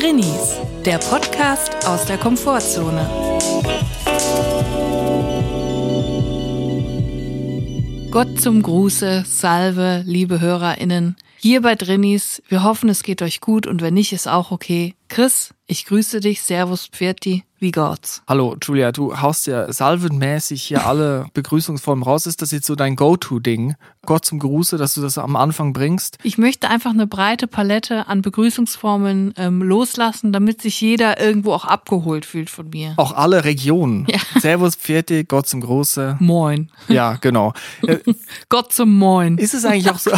Drinnies, der Podcast aus der Komfortzone. Gott zum Gruße, Salve, liebe HörerInnen. Hier bei Drinnies, wir hoffen, es geht euch gut und wenn nicht, ist auch okay. Chris, ich grüße dich, servus, Pferdi, wie geht's? Hallo Julia, du haust ja salvenmäßig hier alle Begrüßungsformen raus. Ist das jetzt so dein Go-To-Ding? Gott zum Gruße, dass du das am Anfang bringst? Ich möchte einfach eine breite Palette an Begrüßungsformen loslassen, damit sich jeder irgendwo auch abgeholt fühlt von mir. Auch alle Regionen. Ja. Servus, Pferdi, Gott zum Gruße. Moin. Ja, genau. Gott zum Moin. Ist es eigentlich auch so?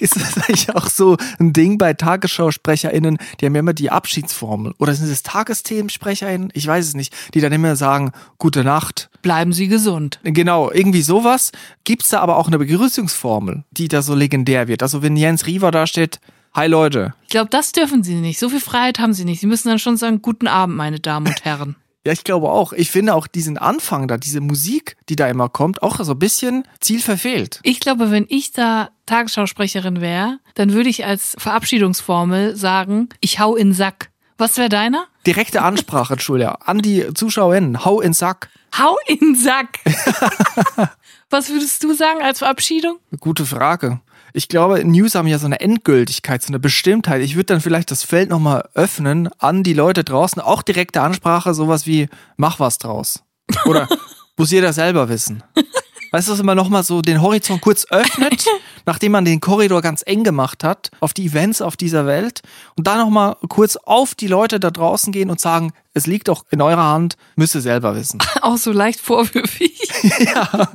Ist es eigentlich auch so ein Ding bei Tagesschau-SprecherInnen, die haben ja immer die Abschiedsformel. Oder sind es TagesthemensprecherInnen? Ich weiß es nicht. Die dann immer sagen, gute Nacht. Bleiben Sie gesund. Genau, irgendwie sowas. Gibt's da aber auch eine Begrüßungsformel, die da so legendär wird? Also wenn Jens Riever da steht, hi Leute. Ich glaube, das dürfen Sie nicht. So viel Freiheit haben Sie nicht. Sie müssen dann schon sagen, guten Abend, meine Damen und Herren. Ja, ich glaube auch. Ich finde auch diesen Anfang da, diese Musik, die da immer kommt, auch so ein bisschen zielverfehlt. Ich glaube, wenn ich da Tagesschausprecherin wäre, dann würde ich als Verabschiedungsformel sagen, ich hau in Sack. Was wäre deiner? Direkte Ansprache, Julia, an die ZuschauerInnen. Hau in Sack. Hau in Sack. Was würdest du sagen als Verabschiedung? Gute Frage. Ich glaube, News haben ja so eine Endgültigkeit, so eine Bestimmtheit. Ich würde dann vielleicht das Feld nochmal öffnen an die Leute draußen. Auch direkte Ansprache, sowas wie, mach was draus. Oder muss jeder selber wissen. Weißt du, dass man nochmal so den Horizont kurz öffnet, nachdem man den Korridor ganz eng gemacht hat, auf die Events auf dieser Welt und dann nochmal kurz auf die Leute da draußen gehen und sagen, es liegt doch in eurer Hand, müsst ihr selber wissen. Auch so leicht vorwürfig. Ja.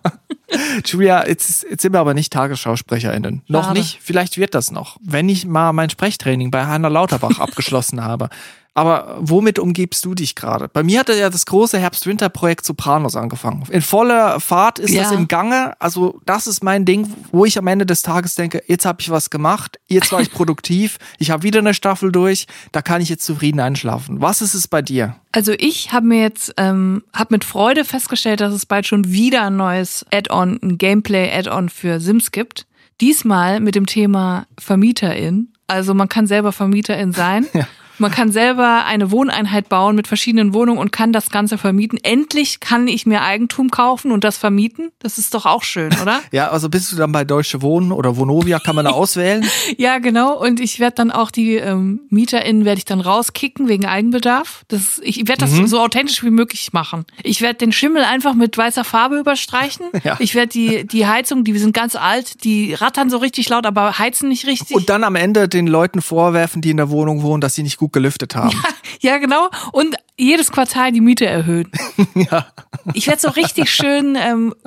Julia, jetzt sind wir aber nicht TagesschausprecherInnen. Noch Schade. Nicht, vielleicht wird das noch, wenn ich mal mein Sprechtraining bei Hanna Lauterbach abgeschlossen habe. Aber womit umgibst du dich gerade? Bei mir hatte ja das große Herbst-Winter-Projekt Sopranos angefangen. In voller Fahrt ist das im Gange. Also das ist mein Ding, wo ich am Ende des Tages denke, jetzt habe ich was gemacht, jetzt war ich produktiv, ich habe wieder eine Staffel durch, da kann ich jetzt zufrieden einschlafen. Was ist es bei dir? Also ich habe mir jetzt habe mit Freude festgestellt, dass es bald schon wieder ein neues Add-on, ein Gameplay-Add-on für Sims gibt. Diesmal mit dem Thema VermieterIn. Also man kann selber VermieterIn sein. Ja. Man kann selber eine Wohneinheit bauen mit verschiedenen Wohnungen und kann das Ganze vermieten. Endlich kann ich mir Eigentum kaufen und das vermieten. Das ist doch auch schön, oder? Ja, also bist du dann bei Deutsche Wohnen oder Vonovia, kann man da auswählen? Ja, genau. Und ich werde dann auch die MieterInnen werde ich dann rauskicken wegen Eigenbedarf. Ich werde das so authentisch wie möglich machen. Ich werde den Schimmel einfach mit weißer Farbe überstreichen. Ja. Ich werde die Heizung, die sind ganz alt, die rattern so richtig laut, aber heizen nicht richtig. Und dann am Ende den Leuten vorwerfen, die in der Wohnung wohnen, dass sie nicht gut gelüftet haben. Ja, genau. Und jedes Quartal die Miete erhöhen. Ja. Ich werde so richtig schön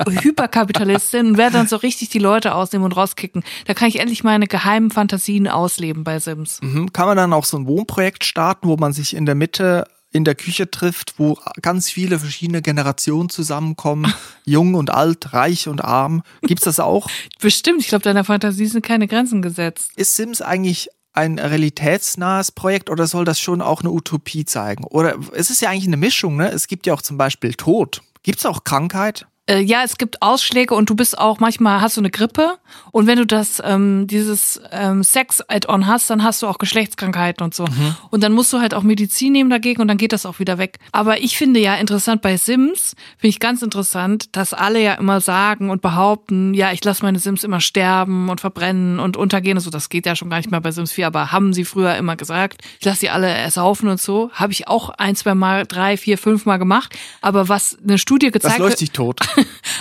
Hyperkapitalistin und werde dann so richtig die Leute ausnehmen und rauskicken. Da kann ich endlich meine geheimen Fantasien ausleben bei Sims. Mhm. Kann man dann auch so ein Wohnprojekt starten, wo man sich in der Mitte in der Küche trifft, wo ganz viele verschiedene Generationen zusammenkommen, jung und alt, reich und arm. Gibt's das auch? Bestimmt. Ich glaube, deiner Fantasie sind keine Grenzen gesetzt. Ist Sims eigentlich ein realitätsnahes Projekt oder soll das schon auch eine Utopie zeigen? Oder es ist ja eigentlich eine Mischung, ne? Es gibt ja auch zum Beispiel Tod. Gibt's auch Krankheit? Ja, es gibt Ausschläge und du bist auch manchmal, hast du eine Grippe und wenn du das dieses Sex-Add-on hast, dann hast du auch Geschlechtskrankheiten und so. Mhm. Und dann musst du halt auch Medizin nehmen dagegen und dann geht das auch wieder weg. Aber ich finde ja interessant bei Sims, finde ich ganz interessant, dass alle ja immer sagen und behaupten, ja, ich lasse meine Sims immer sterben und verbrennen und untergehen und so. Das geht ja schon gar nicht mehr bei Sims 4, aber haben sie früher immer gesagt, ich lasse sie alle ersaufen und so. Habe ich auch 1, 2 Mal, 3, 4, 5 Mal gemacht. Aber was eine Studie gezeigt hat... Das läuft dich tot.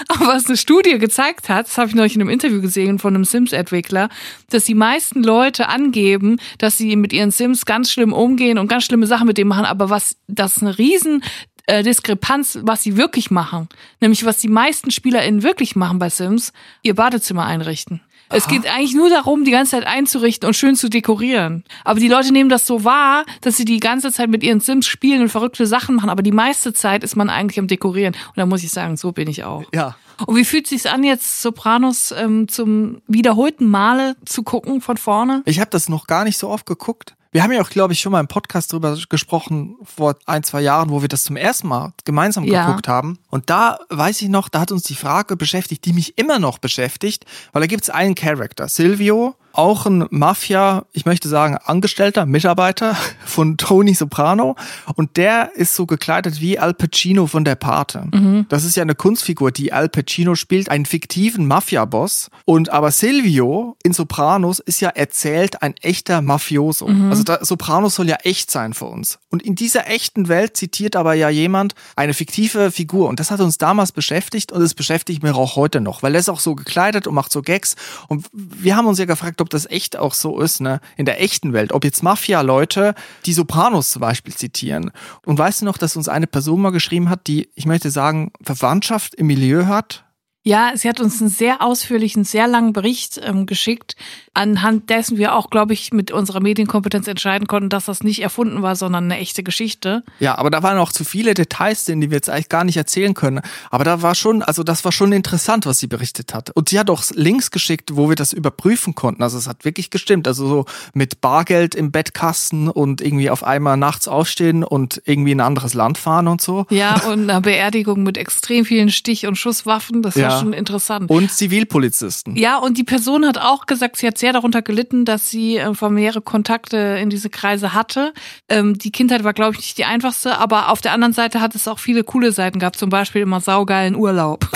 Aber was eine Studie gezeigt hat, das habe ich neulich in einem Interview gesehen von einem Sims-Entwickler, dass die meisten Leute angeben, dass sie mit ihren Sims ganz schlimm umgehen und ganz schlimme Sachen mit denen machen, aber was das ist eine riesen Diskrepanz, was sie wirklich machen. Nämlich was die meisten SpielerInnen wirklich machen bei Sims, ihr Badezimmer einrichten. Es geht eigentlich nur darum, die ganze Zeit einzurichten und schön zu dekorieren. Aber die Leute nehmen das so wahr, dass sie die ganze Zeit mit ihren Sims spielen und verrückte Sachen machen. Aber die meiste Zeit ist man eigentlich am Dekorieren. Und da muss ich sagen, so bin ich auch. Ja. Und wie fühlt es sich an, jetzt Sopranos zum wiederholten Male zu gucken von vorne? Ich habe das noch gar nicht so oft geguckt. Wir haben ja auch, glaube ich, schon mal im Podcast drüber gesprochen, vor 1, 2 Jahren, wo wir das zum ersten Mal gemeinsam geguckt haben. Und da weiß ich noch, da hat uns die Frage beschäftigt, die mich immer noch beschäftigt, weil da gibt's einen Charakter, Silvio, auch ein Mafia, ich möchte sagen Angestellter, Mitarbeiter von Tony Soprano. Und der ist so gekleidet wie Al Pacino von der Pate. Mhm. Das ist ja eine Kunstfigur, die Al Pacino spielt, einen fiktiven Mafia-Boss. Und aber Silvio in Sopranos ist ja erzählt ein echter Mafioso. Mhm. Also Sopranos soll ja echt sein für uns. Und in dieser echten Welt zitiert aber ja jemand eine fiktive Figur. Und das hat uns damals beschäftigt und es beschäftigt mich auch heute noch. Weil er ist auch so gekleidet und macht so Gags. Und wir haben uns ja gefragt, ob das echt auch so ist, ne? In der echten Welt. Ob jetzt Mafia-Leute die Sopranos zum Beispiel zitieren. Und weißt du noch, dass uns eine Person mal geschrieben hat, die, ich möchte sagen, Verwandtschaft im Milieu hat? Ja, sie hat uns einen sehr ausführlichen, sehr langen Bericht geschickt, anhand dessen wir auch, glaube ich, mit unserer Medienkompetenz entscheiden konnten, dass das nicht erfunden war, sondern eine echte Geschichte. Ja, aber da waren auch zu viele Details drin, die wir jetzt eigentlich gar nicht erzählen können. Aber da war schon, also das war schon interessant, was sie berichtet hat. Und sie hat auch Links geschickt, wo wir das überprüfen konnten. Also es hat wirklich gestimmt. Also so mit Bargeld im Bettkasten und irgendwie auf einmal nachts aufstehen und irgendwie in ein anderes Land fahren und so. Ja, und eine Beerdigung mit extrem vielen Stich- und Schusswaffen. Das war schon interessant. Und Zivilpolizisten. Ja, und die Person hat auch gesagt, sie hat sehr darunter gelitten, dass sie vermehre Kontakte in diese Kreise hatte. Die Kindheit war, glaube ich, nicht die einfachste, aber auf der anderen Seite hat es auch viele coole Seiten gehabt, zum Beispiel immer saugeilen Urlaub.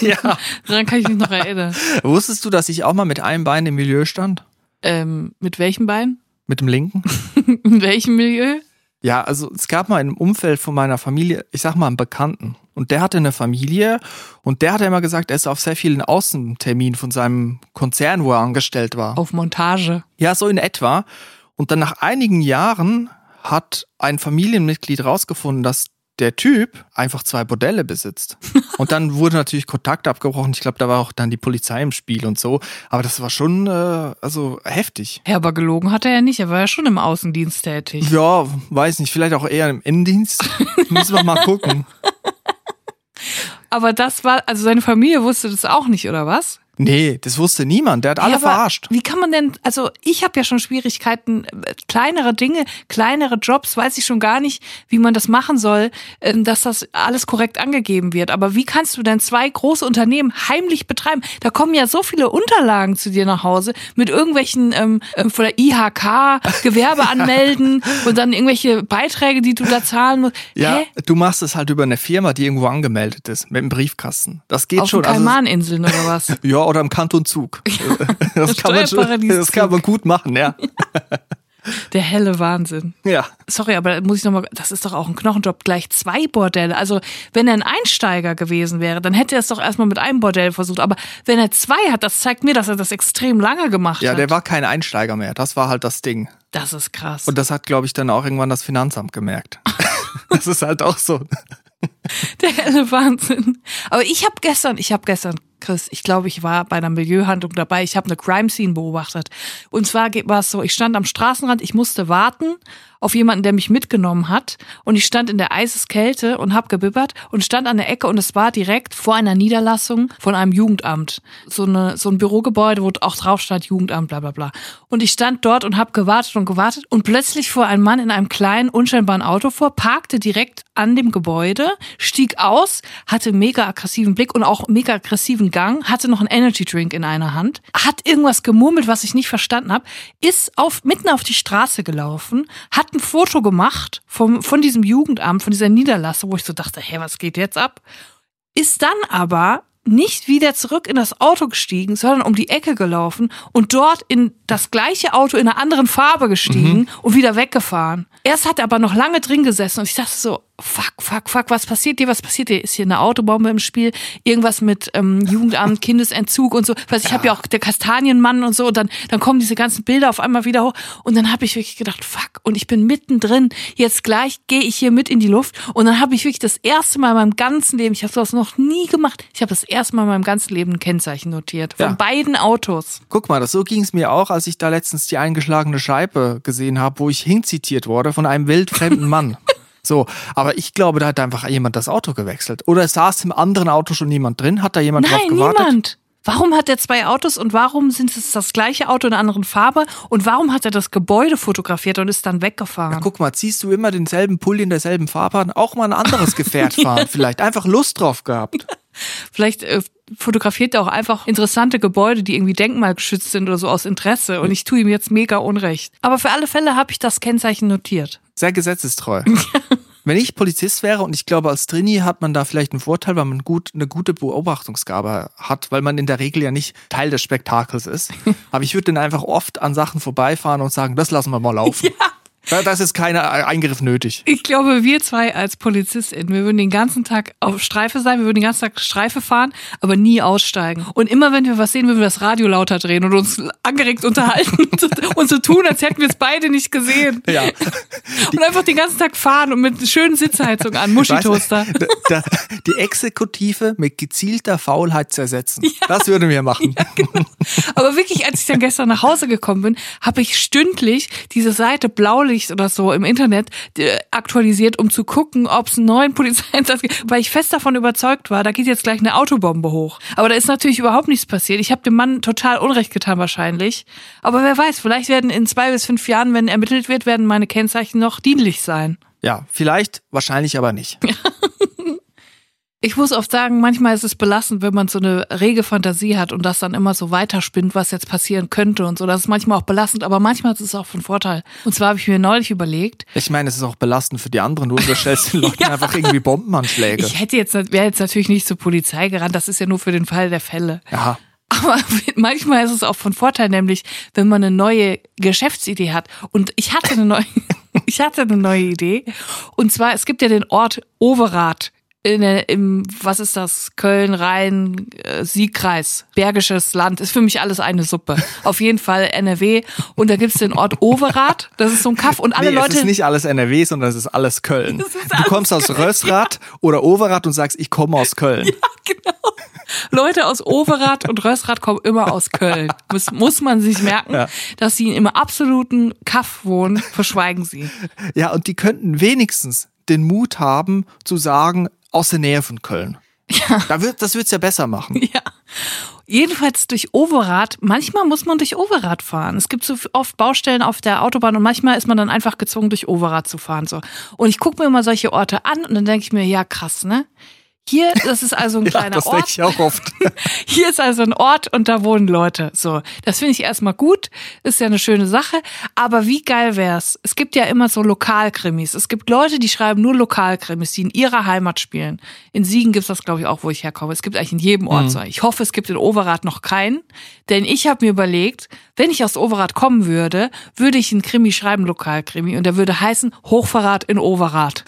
Ja. Daran kann ich mich noch erinnern. Wusstest du, dass ich auch mal mit einem Bein im Milieu stand? Mit welchem Bein? Mit dem linken. In welchem Milieu? Ja, also es gab mal im Umfeld von meiner Familie, ich sag mal einen Bekannten. Und der hatte eine Familie und der hat immer gesagt, er ist auf sehr vielen Außenterminen von seinem Konzern, wo er angestellt war. Auf Montage. Ja, so in etwa. Und dann nach einigen Jahren hat ein Familienmitglied rausgefunden, dass der Typ einfach 2 Bordelle besitzt. Und dann wurde natürlich Kontakt abgebrochen. Ich glaube, da war auch dann die Polizei im Spiel und so. Aber das war schon also heftig. Ja, aber gelogen hat er ja nicht. Er war ja schon im Außendienst tätig. Ja, weiß nicht. Vielleicht auch eher im Innendienst. Müssen wir mal gucken. Aber das war, also seine Familie wusste das auch nicht, oder was? Nee, das wusste niemand. Der hat alle verarscht. Wie kann man denn, also ich habe ja schon Schwierigkeiten, kleinere Dinge, kleinere Jobs, weiß ich schon gar nicht, wie man das machen soll, dass das alles korrekt angegeben wird. Aber wie kannst du denn 2 große Unternehmen heimlich betreiben? Da kommen ja so viele Unterlagen zu dir nach Hause mit irgendwelchen von der IHK, Gewerbe anmelden und dann irgendwelche Beiträge, die du da zahlen musst. Ja, du machst es halt über eine Firma, die irgendwo angemeldet ist, mit einem Briefkasten. Das geht auf schon. Auf den Kaimaninseln oder was? Ja. Oder im Kanton Zug. Ja, das kann man gut machen, ja. Der helle Wahnsinn. Ja. Sorry, aber muss ich nochmal, das ist doch auch ein Knochenjob, gleich 2 Bordelle. Also wenn er ein Einsteiger gewesen wäre, dann hätte er es doch erstmal mit einem Bordell versucht. Aber wenn er 2 hat, das zeigt mir, dass er das extrem lange gemacht hat. Ja, der war kein Einsteiger mehr. Das war halt das Ding. Das ist krass. Und das hat, glaube ich, dann auch irgendwann das Finanzamt gemerkt. Das ist halt auch so. Der helle Wahnsinn. Aber ich habe gestern, Chris, ich glaube, ich war bei einer Milieuhandlung dabei. Ich habe eine Crime-Scene beobachtet. Und zwar war es so, ich stand am Straßenrand, ich musste warten auf jemanden, der mich mitgenommen hat. Und ich stand in der Eiseskälte und habe gebibbert und stand an der Ecke und es war direkt vor einer Niederlassung von einem Jugendamt. So ein Bürogebäude, wo auch drauf stand Jugendamt, bla bla bla. Und ich stand dort und habe gewartet und plötzlich fuhr ein Mann in einem kleinen, unscheinbaren Auto vor, parkte direkt an dem Gebäude, stieg aus, hatte mega aggressiven Blick und auch mega aggressiven Gang, hatte noch einen Energy Drink in einer Hand, hat irgendwas gemurmelt, was ich nicht verstanden habe, ist mitten auf die Straße gelaufen, hat ein Foto gemacht von diesem Jugendamt, von dieser Niederlassung, wo ich so dachte, hä, was geht jetzt ab? Ist dann aber nicht wieder zurück in das Auto gestiegen, sondern um die Ecke gelaufen und dort in das gleiche Auto in einer anderen Farbe gestiegen und wieder weggefahren. Erst hat er aber noch lange drin gesessen und ich dachte so, fuck, was passiert dir? Ist hier eine Autobombe im Spiel? Irgendwas mit Jugendamt, Kindesentzug und so. Ich habe ja auch der Kastanienmann und so und dann kommen diese ganzen Bilder auf einmal wieder hoch und dann habe ich wirklich gedacht, fuck, und ich bin mittendrin, jetzt gleich gehe ich hier mit in die Luft und dann habe ich wirklich das erste Mal in meinem ganzen Leben, ich habe sowas noch nie gemacht, ein Kennzeichen notiert, von beiden Autos. Guck mal, so ging es mir auch, als ich da letztens die eingeschlagene Scheibe gesehen habe, wo ich hinzitiert wurde von einem wildfremden Mann. So, aber ich glaube, da hat einfach jemand das Auto gewechselt. Oder es saß im anderen Auto schon jemand drin? Hat da jemand drauf gewartet? Nein, niemand. Warum hat er 2 Autos und warum sind es das gleiche Auto in einer anderen Farbe? Und warum hat er das Gebäude fotografiert und ist dann weggefahren? Ja, guck mal, ziehst du immer denselben Pulli in derselben Farbe an? Auch mal ein anderes Gefährt fahren vielleicht. Einfach Lust drauf gehabt. Vielleicht fotografiert ja auch einfach interessante Gebäude, die irgendwie denkmalgeschützt sind oder so aus Interesse. Und ich tue ihm jetzt mega Unrecht. Aber für alle Fälle habe ich das Kennzeichen notiert. Sehr gesetzestreu. Wenn ich Polizist wäre, und ich glaube, als Drinnie hat man da vielleicht einen Vorteil, weil man eine gute Beobachtungsgabe hat, weil man in der Regel ja nicht Teil des Spektakels ist. Aber ich würde dann einfach oft an Sachen vorbeifahren und sagen, das lassen wir mal laufen. Ja. Das ist kein Eingriff nötig. Ich glaube, wir zwei als PolizistInnen, wir würden den ganzen Tag auf Streife sein, wir würden den ganzen Tag Streife fahren, aber nie aussteigen. Und immer, wenn wir was sehen, würden wir das Radio lauter drehen und uns angeregt unterhalten und so tun, als hätten wir es beide nicht gesehen. Ja. Und einfach den ganzen Tag fahren und mit schönen Sitzheizung an, Muschitoaster. Die Exekutive mit gezielter Faulheit zersetzen. Ja. Das würden wir machen. Ja, genau. Aber wirklich, als ich dann gestern nach Hause gekommen bin, habe ich stündlich diese Seite Blaulicht oder so im Internet aktualisiert, um zu gucken, ob es einen neuen Polizeieinsatz gibt, weil ich fest davon überzeugt war, da geht jetzt gleich eine Autobombe hoch. Aber da ist natürlich überhaupt nichts passiert. Ich habe dem Mann total Unrecht getan wahrscheinlich. Aber wer weiß, vielleicht werden in 2 bis 5 Jahren, wenn ermittelt wird, werden meine Kennzeichen noch dienlich sein. Ja, vielleicht, wahrscheinlich aber nicht. Ich muss oft sagen, manchmal ist es belastend, wenn man so eine rege Fantasie hat und das dann immer so weiterspinnt, was jetzt passieren könnte und so. Das ist manchmal auch belastend, aber manchmal ist es auch von Vorteil. Und zwar habe ich mir neulich überlegt. Ich meine, es ist auch belastend für die anderen. Du unterstellst den Leuten ja einfach irgendwie Bombenanschläge. Ich wäre jetzt natürlich nicht zur Polizei gerannt. Das ist ja nur für den Fall der Fälle. Ja. Aber manchmal ist es auch von Vorteil, nämlich wenn man eine neue Geschäftsidee hat. Und ich hatte eine neue Idee. Und zwar, es gibt ja den Ort Overath. Was ist das? Köln, Rhein, Siegkreis, Bergisches Land. Ist für mich alles eine Suppe. Auf jeden Fall NRW. Und da gibt's den Ort Overath. Das ist so ein Kaff. Und alle Leute. Es ist nicht alles NRW, sondern es ist alles Köln. Das ist alles, du kommst aus Rösrath oder Overath und sagst, ich komme aus Köln. Ja, genau. Leute aus Overath und Rösrath kommen immer aus Köln. Muss man sich merken, ja, dass sie im absoluten Kaff wohnen, verschweigen sie. Ja, und die könnten wenigstens den Mut haben, zu sagen, aus der Nähe von Köln. Ja. Das wird's ja besser machen. Ja. Jedenfalls durch Overath. Manchmal muss man durch Overath fahren. Es gibt so oft Baustellen auf der Autobahn und manchmal ist man dann einfach gezwungen, durch Overath zu fahren. So. Und ich gucke mir immer solche Orte an und dann denke ich mir, ja krass, ne? Hier, das ist also ein kleiner das Ort. Das denke ich auch oft. Hier ist also ein Ort und da wohnen Leute. So, das finde ich erstmal gut. Ist ja eine schöne Sache. Aber wie geil wär's? Es gibt ja immer so Lokalkrimis. Es gibt Leute, die schreiben nur Lokalkrimis, die in ihrer Heimat spielen. In Siegen gibt's das, glaube ich, auch, wo ich herkomme. Es gibt eigentlich in jedem Ort so. Ich hoffe, es gibt in Overath noch keinen. Denn ich habe mir überlegt, wenn ich aus Overath kommen würde, würde ich einen Krimi schreiben, Lokalkrimi. Und der würde heißen Hochverrat in Overath.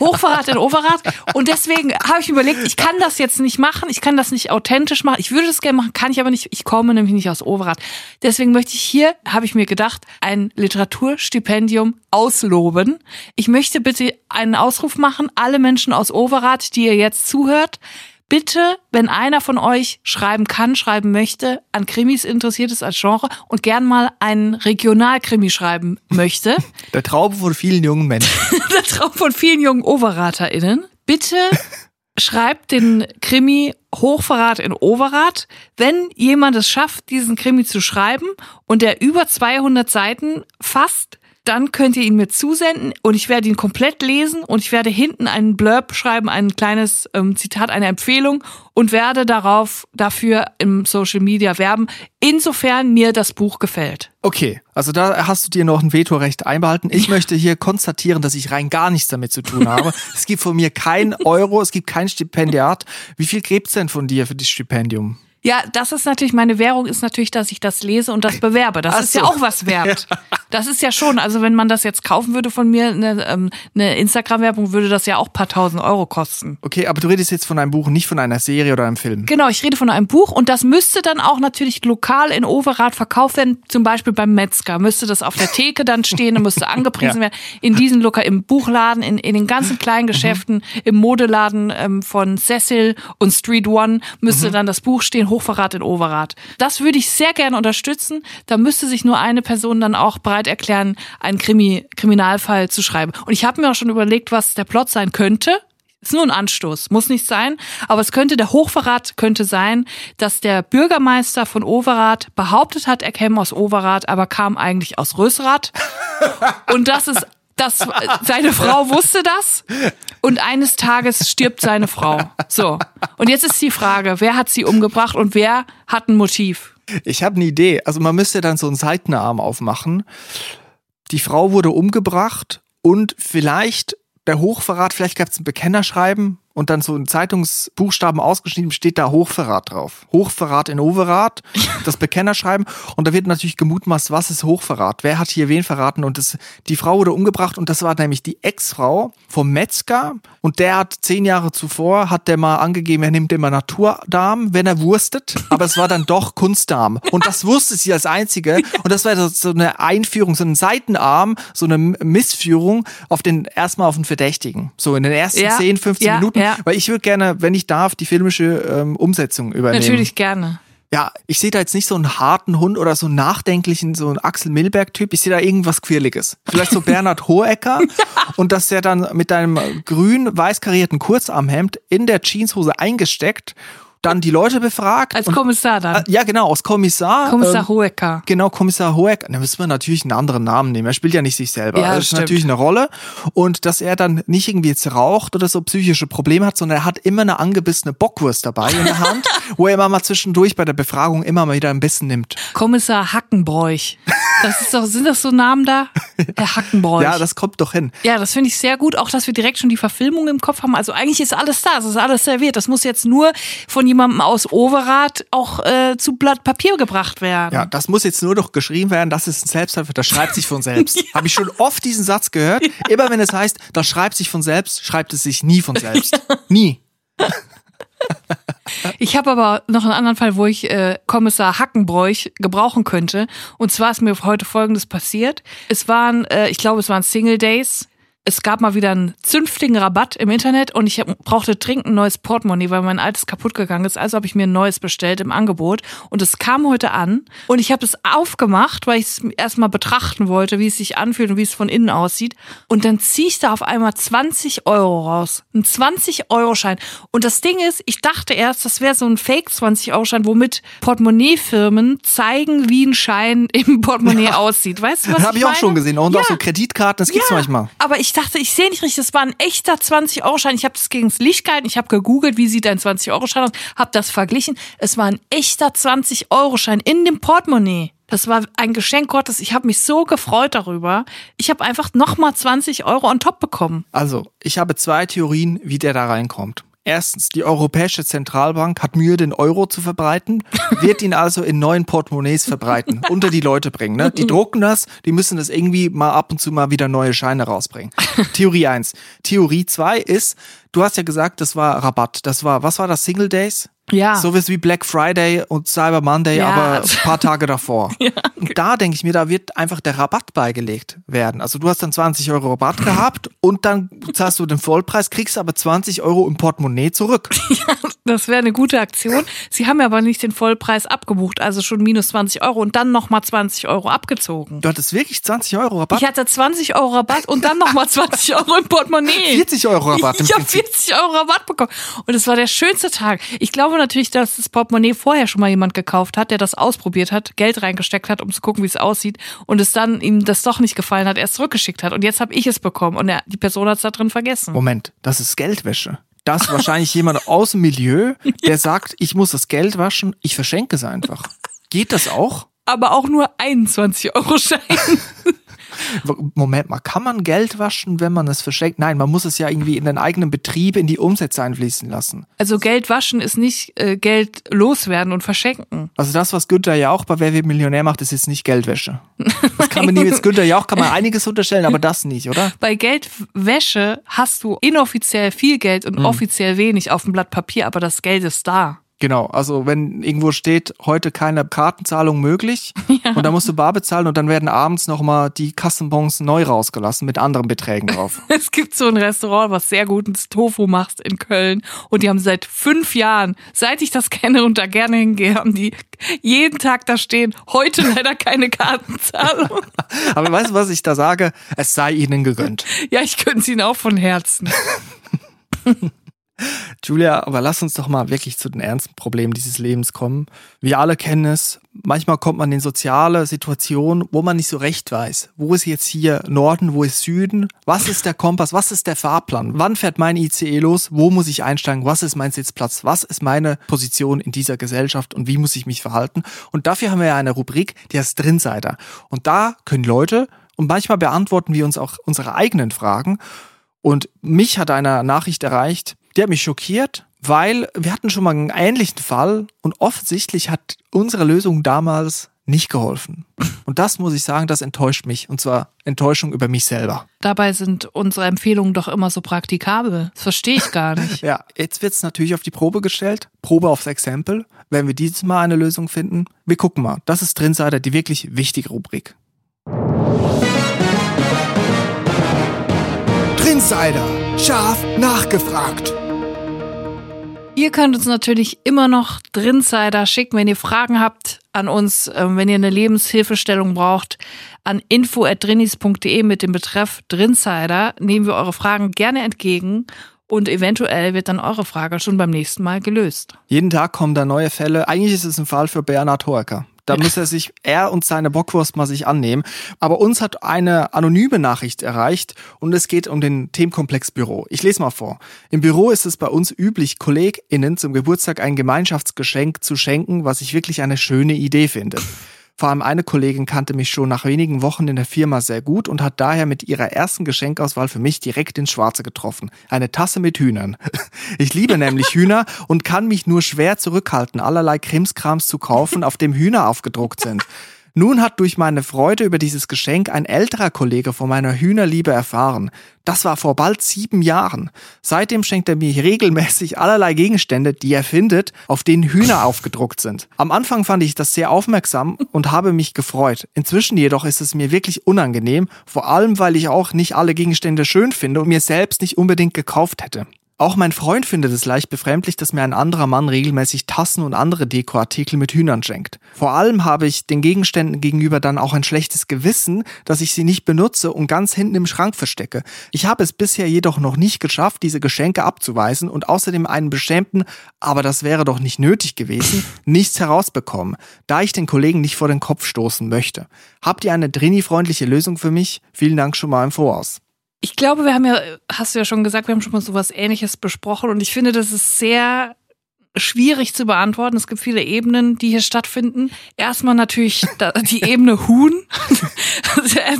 Hochverrat in Overath. Und deswegen habe ich überlegt, ich kann das jetzt nicht machen, ich kann das nicht authentisch machen, ich würde das gerne machen, kann ich aber nicht, ich komme nämlich nicht aus Overath. Deswegen möchte ich hier, habe ich mir gedacht, ein Literaturstipendium ausloben. Ich möchte bitte einen Ausruf machen, alle Menschen aus Overath, die ihr jetzt zuhört, bitte, wenn einer von euch schreiben kann, schreiben möchte, an Krimis interessiert ist als Genre und gern mal einen Regionalkrimi schreiben möchte. Der Traum von vielen jungen Menschen. Der Traum von vielen jungen OveratherInnen. Bitte schreibt den Krimi Hochverrat in Overath. Wenn jemand es schafft, diesen Krimi zu schreiben und der über 200 Seiten fasst, dann könnt ihr ihn mir zusenden und ich werde ihn komplett lesen und ich werde hinten einen Blurb schreiben, ein kleines Zitat, eine Empfehlung und werde dafür im Social Media werben, insofern mir das Buch gefällt. Okay, also da hast du dir noch ein Vetorecht einbehalten. Ich möchte hier konstatieren, dass ich rein gar nichts damit zu tun habe. Es gibt von mir keinen Euro, es gibt kein Stipendiat. Wie viel gibt's denn von dir für das Stipendium? Ja, das ist natürlich, meine Währung ist natürlich, dass ich das lese und das bewerbe. Das ist ja auch was wert. Ja. Das ist ja schon, also wenn man das jetzt kaufen würde von mir, eine Instagram-Werbung, würde das ja auch ein paar tausend Euro kosten. Okay, aber du redest jetzt von einem Buch, nicht von einer Serie oder einem Film. Genau, ich rede von einem Buch und das müsste dann auch natürlich lokal in Overath verkauft werden, zum Beispiel beim Metzger. Müsste das auf der Theke dann stehen und müsste angepriesen werden. In diesen Lokal, im Buchladen, in den ganzen kleinen Geschäften, im Modeladen von Cecil und Street One müsste dann das Buch stehen, Hochverrat in Overath. Das würde ich sehr gerne unterstützen. Da müsste sich nur eine Person dann auch bereit erklären, einen Kriminalfall zu schreiben. Und ich habe mir auch schon überlegt, was der Plot sein könnte. Ist nur ein Anstoß, muss nicht sein. Aber es könnte, der Hochverrat könnte sein, dass der Bürgermeister von Overath behauptet hat, er käme aus Overath, aber kam eigentlich aus Rösrath. Und das ist, seine Frau wusste das. Und eines Tages stirbt seine Frau. So. Und jetzt ist die Frage, wer hat sie umgebracht und wer hat ein Motiv? Ich habe eine Idee. Also man müsste dann so einen Seitenarm aufmachen. Die Frau wurde umgebracht und vielleicht der Hochverrat, vielleicht gab es ein Bekennerschreiben und dann so in Zeitungsbuchstaben ausgeschrieben steht da Hochverrat drauf. Hochverrat in Overath, das Bekennerschreiben. Und da wird natürlich gemutmaßt, was ist Hochverrat? Wer hat hier wen verraten? Und das, die Frau wurde umgebracht und das war nämlich die Ex-Frau vom Metzger. Und der hat 10 Jahre zuvor, hat der mal angegeben, er nimmt immer Naturdarm, wenn er wurstet. Aber es war dann doch Kunstdarm. Und das wusste sie als Einzige. Und das war so eine Einführung, so ein Seitenarm, so eine Missführung auf den, erstmal auf den Verdächtigen. So in den ersten 10, 15 Minuten. Ja. Weil ich würde gerne, wenn ich darf, die filmische Umsetzung übernehmen. Natürlich gerne. Ja, ich sehe da jetzt nicht so einen harten Hund oder so einen nachdenklichen, so einen Axel Milberg-Typ. Ich sehe da irgendwas Quirliges. Vielleicht so Bernhard Hoecker und dass der dann mit einem grün-weiß karierten Kurzarmhemd in der Jeanshose eingesteckt dann die Leute befragt. Als Kommissar dann? Ja, genau, als Kommissar. Kommissar Hoecker. Genau, Kommissar Hoecker. Da müssen wir natürlich einen anderen Namen nehmen. Er spielt ja nicht sich selber. Ja, das ist natürlich eine Rolle. Und dass er dann nicht irgendwie jetzt raucht oder so psychische Probleme hat, sondern er hat immer eine angebissene Bockwurst dabei in der Hand, wo er immer mal zwischendurch bei der Befragung immer mal wieder ein Bissen nimmt. Kommissar Hackenbroich. Das ist doch, sind das so Namen da? Herr Hackenbroich. Ja, das kommt doch hin. Ja, das finde ich sehr gut. Auch, dass wir direkt schon die Verfilmung im Kopf haben. Also eigentlich ist alles da. Es ist alles serviert. Das muss jetzt nur von jemandem aus Overath auch zu Blatt Papier gebracht werden. Ja, das muss jetzt nur noch geschrieben werden. Das ist ein Selbstläufer. Das schreibt sich von selbst. Ja. Habe ich schon oft diesen Satz gehört. Ja. Immer wenn es heißt, das schreibt sich von selbst, schreibt es sich nie von selbst. Ja. Nie. Ich habe aber noch einen anderen Fall, wo ich Kommissar Hackenbroich gebrauchen könnte. Und zwar ist mir heute Folgendes passiert. Es waren, ich glaube, es waren Single Days. Es gab mal wieder einen zünftigen Rabatt im Internet und ich brauchte dringend ein neues Portemonnaie, weil mein altes kaputt gegangen ist. Also habe ich mir ein neues bestellt im Angebot und es kam heute an und ich habe es aufgemacht, weil ich es erstmal betrachten wollte, wie es sich anfühlt und wie es von innen aussieht. Und dann ziehe ich da auf einmal 20 Euro raus. Ein 20-Euro-Schein. Und das Ding ist, ich dachte erst, das wäre so ein Fake-20-Euro-Schein, womit Portemonnaie-Firmen zeigen, wie ein Schein im Portemonnaie aussieht. Weißt du, was ich meine? Das habe ich auch schon gesehen. Und auch so Kreditkarten, das gibt's manchmal. Aber ich dachte, ich sehe nicht richtig, das war ein echter 20-Euro-Schein. Ich habe das gegen das Licht gehalten, ich habe gegoogelt, wie sieht ein 20-Euro-Schein aus, habe das verglichen. Es war ein echter 20-Euro-Schein in dem Portemonnaie. Das war ein Geschenk Gottes. Ich habe mich so gefreut darüber. Ich habe einfach nochmal 20 Euro on top bekommen. Also, ich habe 2 Theorien, wie der da reinkommt. Erstens, die Europäische Zentralbank hat Mühe, den Euro zu verbreiten, wird ihn also in neuen Portemonnaies verbreiten, unter die Leute bringen. Ne? Die drucken das, die müssen das irgendwie mal ab und zu mal wieder neue Scheine rausbringen. Theorie 1. Theorie 2 ist, du hast ja gesagt, das war Rabatt. Das war, was war das, Single Days? Ja. So wie Black Friday und Cyber Monday, ja, aber ein paar Tage davor. Ja, okay. Und da denke ich mir, da wird einfach der Rabatt beigelegt werden. Also du hast dann 20 Euro Rabatt gehabt und dann zahlst du den Vollpreis, kriegst aber 20 Euro im Portemonnaie zurück. Ja, das wäre eine gute Aktion. Sie haben ja aber nicht den Vollpreis abgebucht, also schon minus 20 Euro und dann nochmal 20 Euro abgezogen. Du hattest wirklich 20 Euro Rabatt? Ich hatte 20 Euro Rabatt und dann nochmal 20 Euro im Portemonnaie. 40 Euro Rabatt im Prinzip. Ich habe 40 Euro Rabatt bekommen und es war der schönste Tag. Ich glaube natürlich, dass das Portemonnaie vorher schon mal jemand gekauft hat, der das ausprobiert hat, Geld reingesteckt hat, um zu gucken, wie es aussieht und es dann ihm das doch nicht gefallen hat, er es zurückgeschickt hat und jetzt habe ich es bekommen und die Person hat es da drin vergessen. Moment, das ist Geldwäsche. Das ist wahrscheinlich jemand aus dem Milieu, der sagt, ich muss das Geld waschen, ich verschenke es einfach. Geht das auch? Aber auch nur 21-Euro-Schein. Moment mal, kann man Geld waschen, wenn man es verschenkt? Nein, man muss es ja irgendwie in den eigenen Betrieb, in die Umsätze einfließen lassen. Also Geld waschen ist nicht Geld loswerden und verschenken. Also das, was Günther Jauch bei Wer wird Millionär macht, ist jetzt nicht Geldwäsche. Das kann man jetzt Günther Jauch kann man einiges unterstellen, aber das nicht, oder? Bei Geldwäsche hast du inoffiziell viel Geld und offiziell wenig auf dem Blatt Papier, aber das Geld ist da. Genau, also wenn irgendwo steht, heute keine Kartenzahlung möglich und dann musst du bar bezahlen und dann werden abends nochmal die Kassenbons neu rausgelassen mit anderen Beträgen drauf. Es gibt so ein Restaurant, was sehr gutes Tofu macht in Köln und die haben seit 5 Jahren, seit ich das kenne und da gerne hingehe, haben die jeden Tag da stehen, heute leider keine Kartenzahlung. Aber weißt du, was ich da sage? Es sei ihnen gegönnt. Ja, ich gönne es ihnen auch von Herzen. Julia, aber lass uns doch mal wirklich zu den ernsten Problemen dieses Lebens kommen. Wir alle kennen es. Manchmal kommt man in soziale Situationen, wo man nicht so recht weiß. Wo ist jetzt hier Norden, wo ist Süden? Was ist der Kompass? Was ist der Fahrplan? Wann fährt mein ICE los? Wo muss ich einsteigen? Was ist mein Sitzplatz? Was ist meine Position in dieser Gesellschaft? Und wie muss ich mich verhalten? Und dafür haben wir ja eine Rubrik, die heißt Drinsider. Und da können Leute, und manchmal beantworten wir uns auch unsere eigenen Fragen. Und mich hat eine Nachricht erreicht, die hat mich schockiert, weil wir hatten schon mal einen ähnlichen Fall und offensichtlich hat unsere Lösung damals nicht geholfen. Und das muss ich sagen, das enttäuscht mich. Und zwar Enttäuschung über mich selber. Dabei sind unsere Empfehlungen doch immer so praktikabel. Das verstehe ich gar nicht. Ja, jetzt wird es natürlich auf die Probe gestellt. Probe aufs Exempel. Wenn wir dieses Mal eine Lösung finden, wir gucken mal. Das ist Drinsider, die wirklich wichtige Rubrik. Drinsider, scharf nachgefragt. Ihr könnt uns natürlich immer noch Drinsider schicken, wenn ihr Fragen habt an uns, wenn ihr eine Lebenshilfestellung braucht, an info@drinnies.de mit dem Betreff Drinsider. Nehmen wir eure Fragen gerne entgegen und eventuell wird dann eure Frage schon beim nächsten Mal gelöst. Jeden Tag kommen da neue Fälle. Eigentlich ist es ein Fall für Bernhard Hoecker. Da muss er und seine Bockwurst mal sich annehmen. Aber uns hat eine anonyme Nachricht erreicht und es geht um den Themenkomplex Büro. Ich lese mal vor. Im Büro ist es bei uns üblich, KollegInnen zum Geburtstag ein Gemeinschaftsgeschenk zu schenken, was ich wirklich eine schöne Idee finde. Vor allem eine Kollegin kannte mich schon nach wenigen Wochen in der Firma sehr gut und hat daher mit ihrer ersten Geschenkauswahl für mich direkt ins Schwarze getroffen. Eine Tasse mit Hühnern. Ich liebe nämlich Hühner und kann mich nur schwer zurückhalten, allerlei Krimskrams zu kaufen, auf dem Hühner aufgedruckt sind. Nun hat durch meine Freude über dieses Geschenk ein älterer Kollege von meiner Hühnerliebe erfahren. Das war vor bald 7 Jahren. Seitdem schenkt er mir regelmäßig allerlei Gegenstände, die er findet, auf denen Hühner aufgedruckt sind. Am Anfang fand ich das sehr aufmerksam und habe mich gefreut. Inzwischen jedoch ist es mir wirklich unangenehm, vor allem weil ich auch nicht alle Gegenstände schön finde und mir selbst nicht unbedingt gekauft hätte. Auch mein Freund findet es leicht befremdlich, dass mir ein anderer Mann regelmäßig Tassen und andere Dekoartikel mit Hühnern schenkt. Vor allem habe ich den Gegenständen gegenüber dann auch ein schlechtes Gewissen, dass ich sie nicht benutze und ganz hinten im Schrank verstecke. Ich habe es bisher jedoch noch nicht geschafft, diese Geschenke abzuweisen und außerdem einen beschämten, aber das wäre doch nicht nötig gewesen, nichts herausbekommen, da ich den Kollegen nicht vor den Kopf stoßen möchte. Habt ihr eine Drinni-freundliche Lösung für mich? Vielen Dank schon mal im Voraus. Ich glaube, hast du ja schon gesagt, wir haben schon mal sowas Ähnliches besprochen und ich finde, das ist sehr schwierig zu beantworten. Es gibt viele Ebenen, die hier stattfinden. Erstmal natürlich die Ebene Huhn.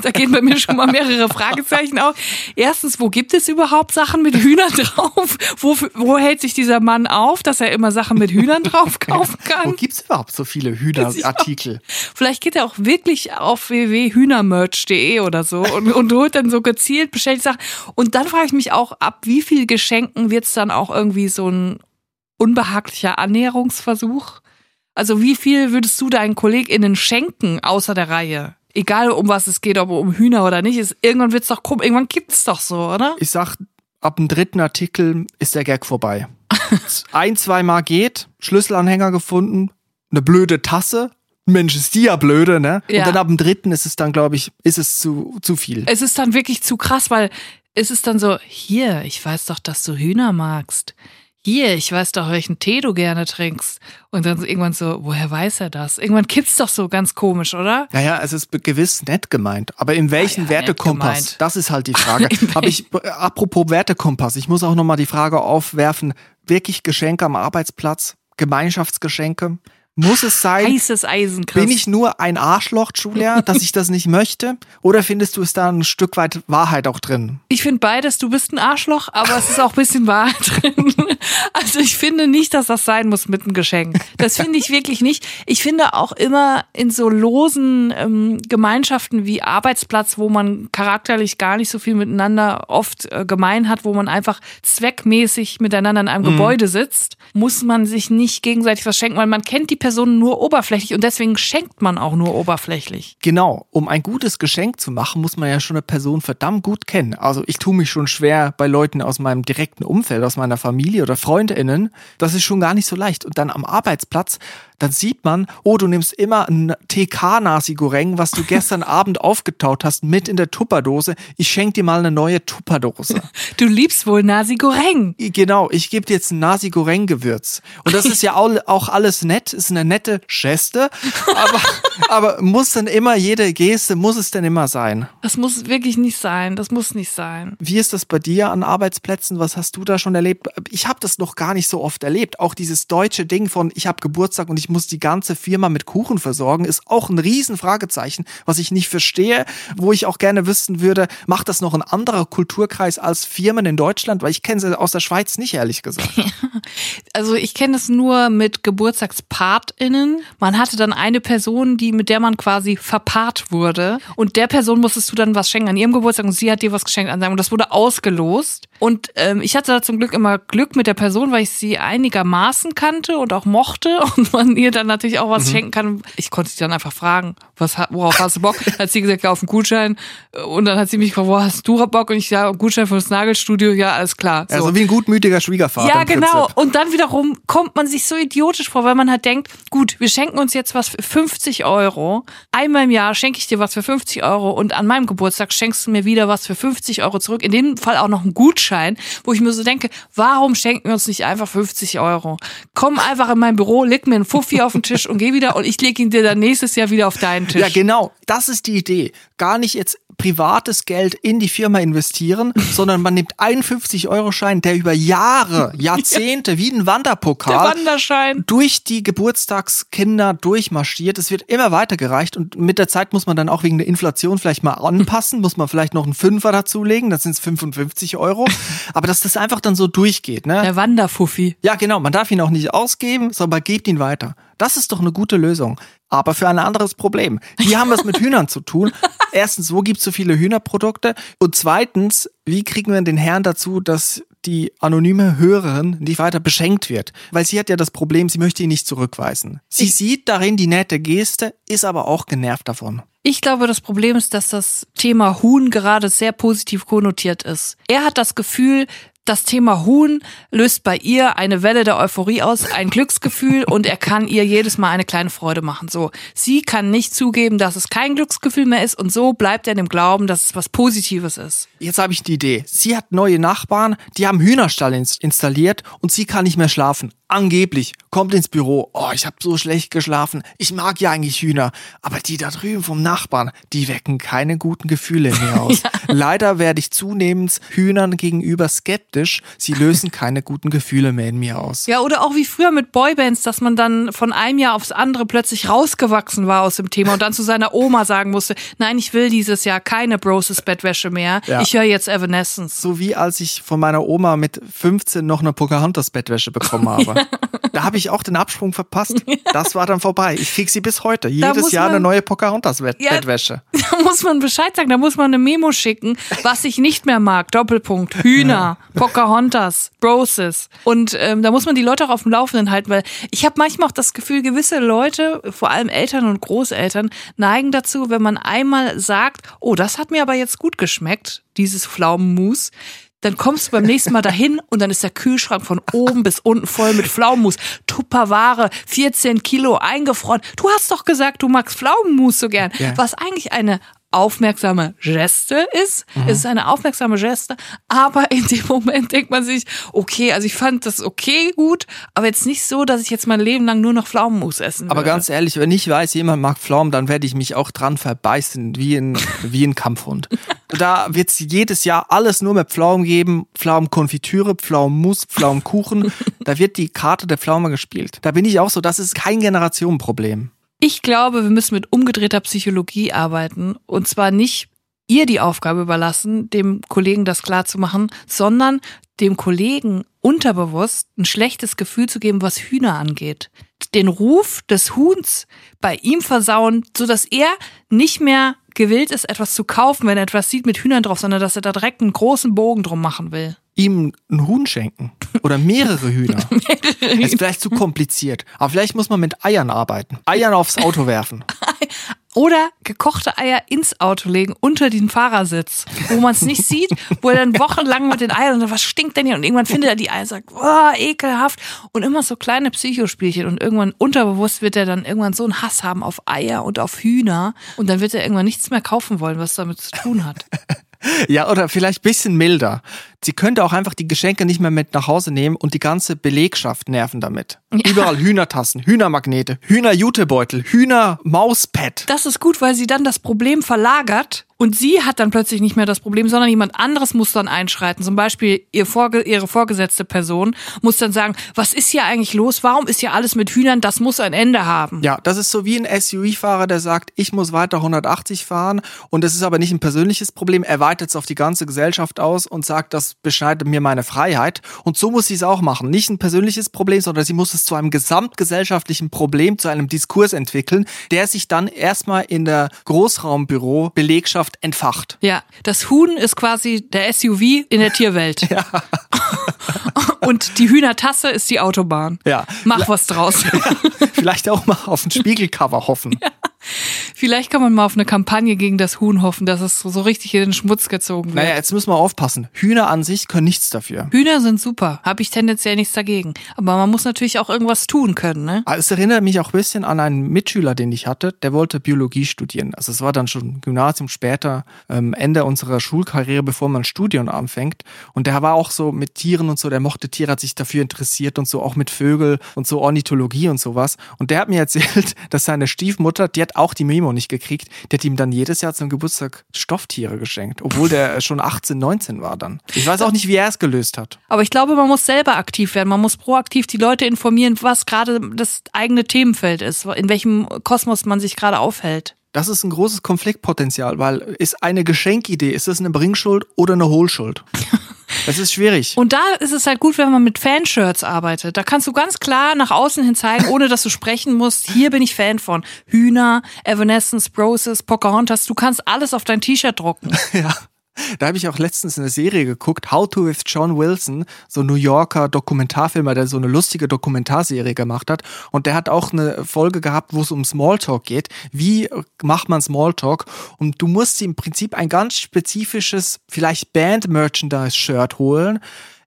Da gehen bei mir schon mal mehrere Fragezeichen auf. Erstens, wo gibt es überhaupt Sachen mit Hühnern drauf? Wo hält sich dieser Mann auf, dass er immer Sachen mit Hühnern drauf kaufen kann? Wo gibt's überhaupt so viele Hühnerartikel? Vielleicht geht er auch wirklich auf www.hühnermerch.de oder so und holt dann so gezielt bestellte Sachen. Und dann frage ich mich auch, ab wie viel Geschenken wird's dann auch irgendwie so ein unbehaglicher Annäherungsversuch? Also wie viel würdest du deinen KollegInnen schenken, außer der Reihe? Egal, um was es geht, ob um Hühner oder nicht, irgendwann wird's doch komisch, irgendwann gibt's doch so, oder? Ich sag, ab dem 3. Artikel ist der Gag vorbei. 1-2 Mal geht, Schlüsselanhänger gefunden, eine blöde Tasse. Mensch, ist die ja blöde, ne? Ja. Und dann ab dem 3. ist es dann, glaube ich, ist es zu viel. Es ist dann wirklich zu krass, weil es ist dann so, hier, ich weiß doch, dass du Hühner magst. Hier, ich weiß doch, welchen Tee du gerne trinkst. Und dann irgendwann so, woher weiß er das? Irgendwann kippt's doch so ganz komisch, oder? Naja, es ist gewiss nett gemeint. Aber in welchen Wertekompass? Das ist halt die Frage. Apropos Wertekompass, ich muss auch nochmal die Frage aufwerfen, wirklich Geschenke am Arbeitsplatz, Gemeinschaftsgeschenke? Muss es sein? Heißes Eisen, Chris. Bin ich nur ein Arschloch, Julia, dass ich das nicht möchte? Oder findest du es da ein Stück weit Wahrheit auch drin? Ich finde beides, du bist ein Arschloch, aber es ist auch ein bisschen Wahrheit drin. Also ich finde nicht, dass das sein muss mit einem Geschenk. Das finde ich wirklich nicht. Ich finde auch immer in so losen Gemeinschaften wie Arbeitsplatz, wo man charakterlich gar nicht so viel miteinander oft gemein hat, wo man einfach zweckmäßig miteinander in einem Gebäude sitzt, muss man sich nicht gegenseitig was schenken, weil man kennt die Personen nur oberflächlich und deswegen schenkt man auch nur oberflächlich. Genau, um ein gutes Geschenk zu machen, muss man ja schon eine Person verdammt gut kennen. Also ich tue mich schon schwer bei Leuten aus meinem direkten Umfeld, aus meiner Familie oder FreundInnen. Das ist schon gar nicht so leicht. Und dann am Arbeitsplatz, dann sieht man, oh, du nimmst immer ein TK-Nasi-Goreng, was du gestern Abend aufgetaut hast, mit in der Tupperdose. Ich schenke dir mal eine neue Tupperdose. Du liebst wohl Nasi-Goreng. Genau, ich gebe dir jetzt ein Nasi-Goreng-Gewürz. Und das ist ja auch alles nett, ist eine nette Geste, aber muss dann immer, jede Geste, muss es denn immer sein? Das muss wirklich nicht sein, das muss nicht sein. Wie ist das bei dir an Arbeitsplätzen? Was hast du da schon erlebt? Ich habe das noch gar nicht so oft erlebt. Auch dieses deutsche Ding von, ich habe Geburtstag und ich muss die ganze Firma mit Kuchen versorgen, ist auch ein riesen Fragezeichen, was ich nicht verstehe, wo ich auch gerne wissen würde, macht das noch ein anderer Kulturkreis als Firmen in Deutschland? Weil ich kenne sie aus der Schweiz nicht, ehrlich gesagt. Also ich kenne es nur mit GeburtstagspatInnen. Man hatte dann eine Person, mit der man quasi verpaart wurde. Und der Person musstest du dann was schenken an ihrem Geburtstag und sie hat dir was geschenkt an seinem. Und das wurde ausgelost. Und ich hatte da zum Glück immer Glück mit der Person, weil ich sie einigermaßen kannte und auch mochte und man ihr dann natürlich auch was schenken kann. Ich konnte sie dann einfach fragen, worauf hast du Bock? Hat sie gesagt, ja, auf einen Gutschein. Und dann hat sie mich gefragt, wo hast du Bock? Und ich, ja, Gutschein für das Nagelstudio, ja, alles klar. So. Also wie ein gutmütiger Schwiegervater. Ja, genau. Und dann wiederum kommt man sich so idiotisch vor, weil man halt denkt, gut, wir schenken uns jetzt was für 50 Euro. Einmal im Jahr schenke ich dir was für 50 Euro und an meinem Geburtstag schenkst du mir wieder was für 50 Euro zurück. In dem Fall auch noch einen Gutschein, wo ich mir so denke, warum schenken wir uns nicht einfach 50 Euro? Komm einfach in mein Büro, leg mir einen Fuffi auf den Tisch und geh wieder und ich lege ihn dir dann nächstes Jahr wieder auf deinen Tisch. Ja, genau. Das ist die Idee. Gar nicht jetzt privates Geld in die Firma investieren, sondern man nimmt einen 50-Euro-Schein, der über Jahre, Jahrzehnte, wie ein Wanderpokal durch die Geburtstagskinder durchmarschiert. Es wird immer weitergereicht und mit der Zeit muss man dann auch wegen der Inflation vielleicht mal anpassen, muss man vielleicht noch einen Fünfer dazulegen, dann sind es 55 Euro. Aber dass das einfach dann so durchgeht, ne? Der Wanderfuffi. Ja, genau. Man darf ihn auch nicht ausgeben, sondern gebt ihn weiter. Das ist doch eine gute Lösung. Aber für ein anderes Problem. Hier haben wir es mit Hühnern zu tun. Erstens, wo gibt es so viele Hühnerprodukte? Und zweitens, wie kriegen wir den Herrn dazu, dass die anonyme Hörerin nicht weiter beschenkt wird? Weil sie hat ja das Problem, sie möchte ihn nicht zurückweisen. Sie sieht darin die nette Geste, ist aber auch genervt davon. Ich glaube, das Problem ist, dass das Thema Huhn gerade sehr positiv konnotiert ist. Er hat das Gefühl, das Thema Huhn löst bei ihr eine Welle der Euphorie aus, ein Glücksgefühl und er kann ihr jedes Mal eine kleine Freude machen. So, sie kann nicht zugeben, dass es kein Glücksgefühl mehr ist und so bleibt er in dem Glauben, dass es was Positives ist. Jetzt habe ich die Idee. Sie hat neue Nachbarn, die haben Hühnerstall installiert und sie kann nicht mehr schlafen. Angeblich, kommt ins Büro, oh, ich habe so schlecht geschlafen, ich mag ja eigentlich Hühner, aber die da drüben vom Nachbarn, die wecken keine guten Gefühle in mir aus. Ja. Leider werde ich zunehmend Hühnern gegenüber skeptisch, sie lösen keine guten Gefühle mehr in mir aus. Ja, oder auch wie früher mit Boybands, dass man dann von einem Jahr aufs andere plötzlich rausgewachsen war aus dem Thema und dann zu seiner Oma sagen musste, nein, ich will dieses Jahr keine Broses Bettwäsche mehr, ja. Ich höre jetzt Evanescence. So wie als ich von meiner Oma mit 15 noch eine Pocahontas Bettwäsche bekommen habe. Ja. Da habe ich auch den Absprung verpasst. Das war dann vorbei. Ich krieg sie bis heute. Jedes Jahr eine neue Pocahontas-Bettwäsche. Ja, da muss man Bescheid sagen. Da muss man eine Memo schicken, was ich nicht mehr mag. Doppelpunkt. Hühner, Pocahontas, Broses. Und da muss man die Leute auch auf dem Laufenden halten, weil ich habe manchmal auch das Gefühl, gewisse Leute, vor allem Eltern und Großeltern, neigen dazu, wenn man einmal sagt, oh, das hat mir aber jetzt gut geschmeckt, dieses Pflaumenmus. Dann kommst du beim nächsten Mal dahin und dann ist der Kühlschrank von oben bis unten voll mit Pflaumenmus. Tupperware, 14 Kilo eingefroren. Du hast doch gesagt, du magst Pflaumenmus so gern. Ja. Was eigentlich eine aufmerksame Geste ist. Mhm. Es ist eine aufmerksame Geste, aber in dem Moment denkt man sich, okay, also ich fand das okay gut, aber jetzt nicht so, dass ich jetzt mein Leben lang nur noch Pflaumenmus essen würde. Aber ganz ehrlich, wenn ich weiß, jemand mag Pflaumen, dann werde ich mich auch dran verbeißen, wie ein Kampfhund. Da wird es jedes Jahr alles nur mit Pflaumen geben, Pflaumenkonfitüre, Pflaumenmus, Pflaumenkuchen. Da wird die Karte der Pflaume gespielt. Da bin ich auch so, das ist kein Generationenproblem. Ich glaube, wir müssen mit umgedrehter Psychologie arbeiten und zwar nicht ihr die Aufgabe überlassen, dem Kollegen das klarzumachen, sondern dem Kollegen unterbewusst ein schlechtes Gefühl zu geben, was Hühner angeht. Den Ruf des Huhns bei ihm versauen, sodass er nicht mehr gewillt ist, etwas zu kaufen, wenn er etwas sieht mit Hühnern drauf, sondern dass er da direkt einen großen Bogen drum machen will. ihm ein Huhn schenken. Oder mehrere Hühner. Ist vielleicht zu kompliziert. Aber vielleicht muss man mit Eiern arbeiten. Eiern aufs Auto werfen. Oder gekochte Eier ins Auto legen, unter den Fahrersitz, wo man es nicht sieht, wo er dann wochenlang mit den Eiern und sagt, was stinkt denn hier? Und irgendwann findet er die Eier und sagt, oh, ekelhaft. Und immer so kleine Psychospielchen. Und irgendwann unterbewusst wird er dann irgendwann so einen Hass haben auf Eier und auf Hühner. Und dann wird er irgendwann nichts mehr kaufen wollen, was damit zu tun hat. Ja, oder vielleicht ein bisschen milder. Sie könnte auch einfach die Geschenke nicht mehr mit nach Hause nehmen und die ganze Belegschaft nerven damit. Ja. Überall Hühnertassen, Hühnermagnete, Hühnerjutebeutel, Hühnermauspad. Das ist gut, weil sie dann das Problem verlagert und sie hat dann plötzlich nicht mehr das Problem, sondern jemand anderes muss dann einschreiten. Zum Beispiel ihre vorgesetzte Person muss dann sagen, was ist hier eigentlich los? Warum ist hier alles mit Hühnern? Das muss ein Ende haben. Ja, das ist so wie ein SUV-Fahrer, der sagt, ich muss weiter 180 fahren und das ist aber nicht ein persönliches Problem. Er weitet es auf die ganze Gesellschaft aus und sagt, das beschneidet mir meine Freiheit. Und so muss sie es auch machen. Nicht ein persönliches Problem, sondern sie muss es zu einem gesamtgesellschaftlichen Problem, zu einem Diskurs entwickeln, der sich dann erstmal in der Großraumbüro-Belegschaft entfacht. Ja, das Huhn ist quasi der SUV in der Tierwelt. Ja. Und die Hühnertasse ist die Autobahn. Ja. Mach was draus. Ja. Vielleicht auch mal auf ein Spiegelcover hoffen. Ja. Vielleicht kann man mal auf eine Kampagne gegen das Huhn hoffen, dass es so richtig in den Schmutz gezogen wird. Naja, jetzt müssen wir aufpassen. Hühner an sich können nichts dafür. Hühner sind super. Habe ich tendenziell nichts dagegen. Aber man muss natürlich auch irgendwas tun können, ne? Es erinnert mich auch ein bisschen an einen Mitschüler, den ich hatte. Der wollte Biologie studieren. Also es war dann schon Gymnasium später, Ende unserer Schulkarriere, bevor man ein Studium anfängt. Und der war auch so mit Tieren und so. Der mochte Tiere, hat sich dafür interessiert und so. Auch mit Vögel und so Ornithologie und sowas. Und der hat mir erzählt, dass seine Stiefmutter, die hat auch die Memo nicht gekriegt, der hat ihm dann jedes Jahr zum Geburtstag Stofftiere geschenkt, obwohl der schon 18, 19 war dann. Ich weiß auch nicht, wie er es gelöst hat. Aber ich glaube, man muss selber aktiv werden, man muss proaktiv die Leute informieren, was gerade das eigene Themenfeld ist, in welchem Kosmos man sich gerade aufhält. Das ist ein großes Konfliktpotenzial, weil ist eine Geschenkidee, ist das eine Bringschuld oder eine Hohlschuld? Das ist schwierig. Und da ist es halt gut, wenn man mit Fanshirts arbeitet. Da kannst du ganz klar nach außen hin zeigen, ohne dass du sprechen musst. Hier bin ich Fan von Hühner, Evanescence, Broses, Pocahontas. Du kannst alles auf dein T-Shirt drucken. Ja. Da habe ich auch letztens eine Serie geguckt, How to with John Wilson, so New Yorker Dokumentarfilmer, der so eine lustige Dokumentarserie gemacht hat. Und der hat auch eine Folge gehabt, wo es um Smalltalk geht. Wie macht man Smalltalk? Und du musst im Prinzip ein ganz spezifisches, vielleicht Band-Merchandise-Shirt holen.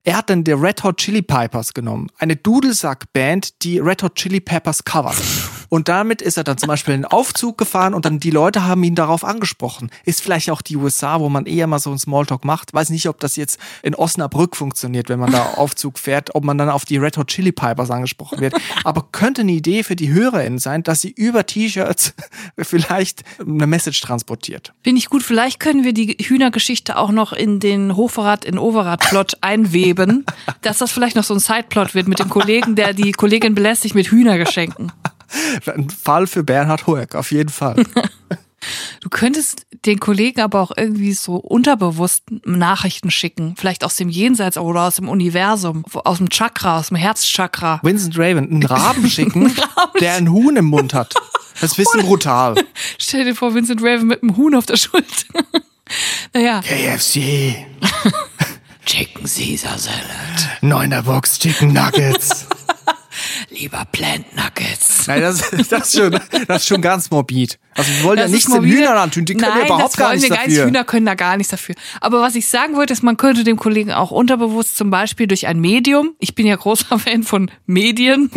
Er hat dann die Red Hot Chili Peppers genommen. Eine Dudelsack-Band, die Red Hot Chili Peppers covert. Und damit ist er dann zum Beispiel in den Aufzug gefahren und dann die Leute haben ihn darauf angesprochen. Ist vielleicht auch die USA, wo man eher mal so einen Smalltalk macht. Weiß nicht, ob das jetzt in Osnabrück funktioniert, wenn man da Aufzug fährt, ob man dann auf die Red Hot Chili Peppers angesprochen wird. Aber könnte eine Idee für die HörerInnen sein, dass sie über T-Shirts vielleicht eine Message transportiert. Finde ich gut. Vielleicht können wir die Hühnergeschichte auch noch in den Hochverrat in Overath-Plot einweben. Dass das vielleicht noch so ein Sideplot wird mit dem Kollegen, der die Kollegin belästigt mit Hühnergeschenken. Ein Fall für Bernhard Hoecker, auf jeden Fall. Du könntest den Kollegen aber auch irgendwie so unterbewusst Nachrichten schicken. Vielleicht aus dem Jenseits oder aus dem Universum, aus dem Chakra, aus dem Herzchakra. Vincent Raven, einen Raben schicken, der ein Huhn im Mund hat. Das ist ein bisschen brutal. Stell dir vor, Vincent Raven mit einem Huhn auf der Schulter. Naja. KFC. Chicken Caesar Salad. 9er Box Chicken Nuggets. Lieber Plant Nuggets. Nein, das ist schon ganz morbid. Also wir wollen das ja nichts den Hühnern antun, die können ja überhaupt gar nichts dafür. Hühner können da gar nichts dafür. Aber was ich sagen wollte, ist, man könnte dem Kollegen auch unterbewusst zum Beispiel durch ein Medium, ich bin ja großer Fan von Medien,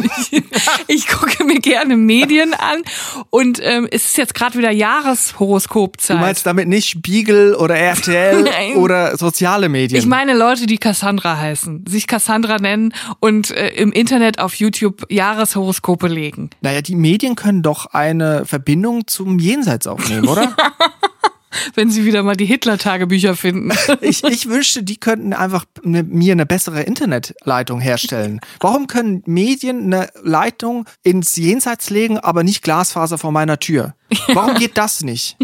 ich gucke mir gerne Medien an und es ist jetzt gerade wieder Jahreshoroskopzeit. Du meinst damit nicht Spiegel oder RTL oder soziale Medien? Ich meine Leute, die Cassandra heißen, sich Cassandra nennen und im Internet auf YouTube Jahreshoroskope legen. Naja, die Medien können doch eine Verbindung zum Jenseits aufnehmen, oder? Wenn sie wieder mal die Hitler-Tagebücher finden. Ich wünschte, die könnten einfach mir eine bessere Internetleitung herstellen. Warum können Medien eine Leitung ins Jenseits legen, aber nicht Glasfaser vor meiner Tür? Warum geht das nicht?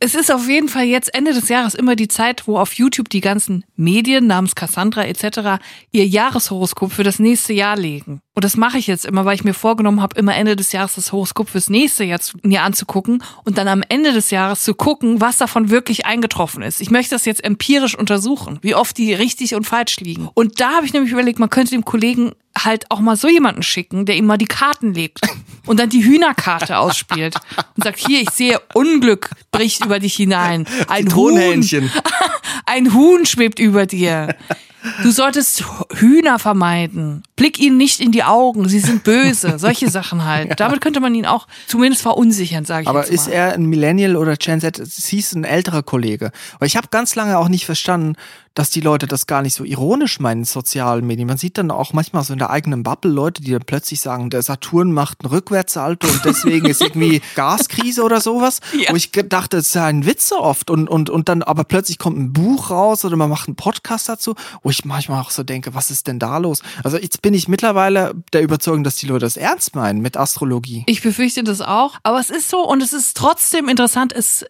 Es ist auf jeden Fall jetzt Ende des Jahres immer die Zeit, wo auf YouTube die ganzen Medien namens Cassandra etc. ihr Jahreshoroskop für das nächste Jahr legen. Und das mache ich jetzt immer, weil ich mir vorgenommen habe, immer Ende des Jahres das Horoskop fürs nächste Jahr mir anzugucken und dann am Ende des Jahres zu gucken, was davon wirklich eingetroffen ist. Ich möchte das jetzt empirisch untersuchen, wie oft die richtig und falsch liegen. Und da habe ich nämlich überlegt, man könnte dem Kollegen halt auch mal so jemanden schicken, der ihm mal die Karten legt und dann die Hühnerkarte ausspielt und sagt, hier, ich sehe, Unglück bricht über dich hinein. Ein Huhn schwebt über dir. Du solltest Hühner vermeiden. Blick ihnen nicht in die Augen, sie sind böse. Solche Sachen halt. Ja. Damit könnte man ihn auch zumindest verunsichern, sage ich. Aber jetzt mal. Ist er ein Millennial oder Gen Z? Es hieß ein älterer Kollege. Weil ich habe ganz lange auch nicht verstanden, dass die Leute das gar nicht so ironisch meinen, sozialen Medien. Man sieht dann auch manchmal so in der eigenen Bubble Leute, die dann plötzlich sagen, der Saturn macht einen Rückwärtssalto und deswegen ist irgendwie Gaskrise oder sowas. Ja. Wo ich dachte, das ist ja ein Witz so oft. Und dann aber plötzlich kommt ein Buch raus oder man macht einen Podcast dazu, wo ich manchmal auch so denke, was ist denn da los? Also jetzt bin ich mittlerweile der Überzeugung, dass die Leute das ernst meinen mit Astrologie. Ich befürchte das auch. Aber es ist so und es ist trotzdem interessant. Es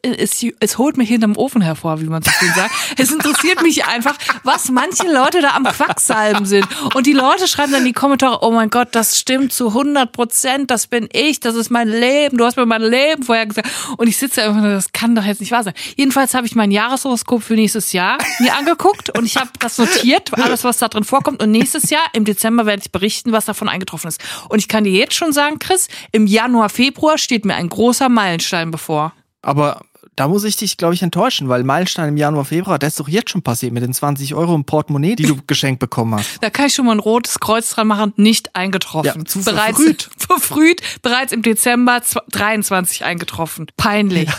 holt mich hinterm Ofen hervor, wie man so schön sagt. Es interessiert mich einfach, was manche Leute da am Quacksalben sind. Und die Leute schreiben dann in die Kommentare, oh mein Gott, das stimmt zu 100%, das bin ich, das ist mein Leben, du hast mir mein Leben vorher gesagt. Und ich sitze einfach nur, das kann doch jetzt nicht wahr sein. Jedenfalls habe ich mein Jahreshoroskop für nächstes Jahr mir angeguckt und ich habe das notiert, alles, was da drin vorkommt. Und nächstes Jahr, im Dezember, werde ich berichten, was davon eingetroffen ist. Und ich kann dir jetzt schon sagen, Chris, im Januar, Februar steht mir ein großer Meilenstein bevor. Aber da muss ich dich, glaube ich, enttäuschen, weil Meilenstein im Januar, Februar, das ist doch jetzt schon passiert mit den 20 Euro im Portemonnaie, die du geschenkt bekommen hast. Da kann ich schon mal ein rotes Kreuz dran machen, nicht eingetroffen. Ja, zu verfrüht. Verfrüht, bereits im Dezember 23 eingetroffen. Peinlich. Ja,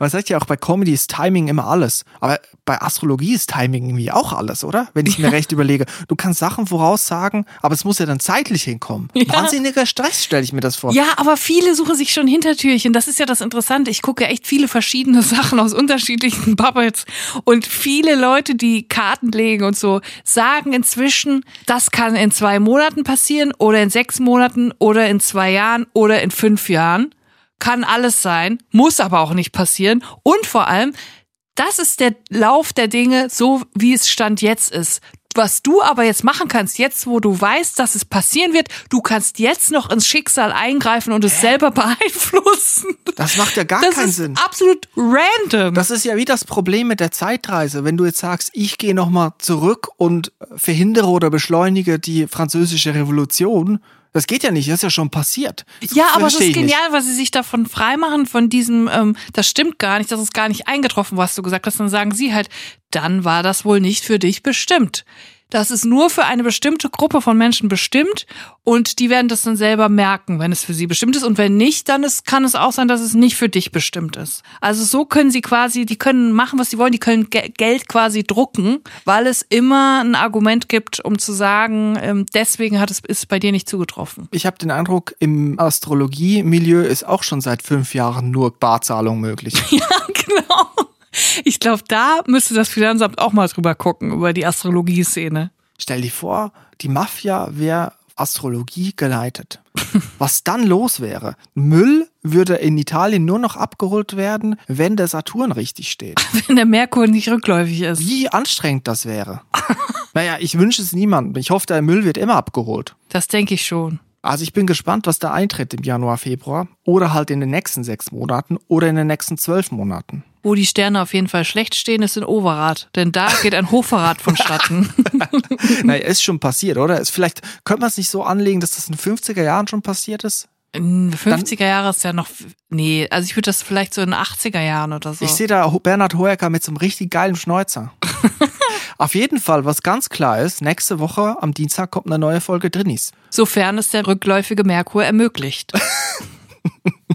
man sagt ja auch, bei Comedy ist Timing immer alles. Aber bei Astrologie ist Timing irgendwie auch alles, oder? Wenn ich mir recht überlege. Du kannst Sachen voraussagen, aber es muss ja dann zeitlich hinkommen. Ja. Wahnsinniger Stress, stelle ich mir das vor. Ja, aber viele suchen sich schon Hintertürchen. Das ist ja das Interessante. Ich gucke echt viele verschiedene Sachen aus unterschiedlichen Bubbles und viele Leute, die Karten legen und so, sagen inzwischen, das kann in 2 Monaten passieren oder in 6 Monaten oder in 2 Jahren oder in 5 Jahren. Kann alles sein, muss aber auch nicht passieren und vor allem, das ist der Lauf der Dinge, so wie es Stand jetzt ist. Was du aber jetzt machen kannst, jetzt wo du weißt, dass es passieren wird, du kannst jetzt noch ins Schicksal eingreifen und es selber beeinflussen. Das macht ja gar keinen Sinn. Das ist absolut random. Das ist ja wie das Problem mit der Zeitreise. Wenn du jetzt sagst, ich gehe nochmal zurück und verhindere oder beschleunige die französische Revolution, das geht ja nicht, das ist ja schon passiert. Das ja, aber es ist genial, weil sie sich davon freimachen, von diesem, das stimmt gar nicht, das ist gar nicht eingetroffen, was du gesagt hast. Dann sagen sie halt, dann war das wohl nicht für dich bestimmt. Das ist nur für eine bestimmte Gruppe von Menschen bestimmt und die werden das dann selber merken, wenn es für sie bestimmt ist. Und wenn nicht, dann kann es auch sein, dass es nicht für dich bestimmt ist. Also so können sie quasi, die können machen, was sie wollen, die können Geld quasi drucken, weil es immer ein Argument gibt, um zu sagen, deswegen ist es bei dir nicht zugetroffen. Ich habe den Eindruck, im Astrologie-Milieu ist auch schon seit 5 Jahren nur Barzahlung möglich. Ja, genau. Ich glaube, da müsste das Finanzamt auch mal drüber gucken, über die Astrologie-Szene. Stell dir vor, die Mafia wäre Astrologie geleitet. Was dann los wäre? Müll würde in Italien nur noch abgeholt werden, wenn der Saturn richtig steht. Wenn der Merkur nicht rückläufig ist. Wie anstrengend das wäre. Naja, ich wünsche es niemandem. Ich hoffe, der Müll wird immer abgeholt. Das denke ich schon. Also ich bin gespannt, was da eintritt im Januar, Februar oder halt in den nächsten 6 Monaten oder in den nächsten 12 Monaten. Wo die Sterne auf jeden Fall schlecht stehen, ist in Overath. Denn da geht ein Hochverrat vonstatten. Naja, ist schon passiert, oder? Vielleicht könnte man es nicht so anlegen, dass das in den 50er Jahren schon passiert ist? In den 50er Jahren ist ja noch... Nee, also ich würde das vielleicht so in den 80er Jahren oder so. Ich sehe da Bernhard Hoecker mit so einem richtig geilen Schnäuzer. Auf jeden Fall, was ganz klar ist, nächste Woche am Dienstag kommt eine neue Folge Drinnies. Sofern es der rückläufige Merkur ermöglicht.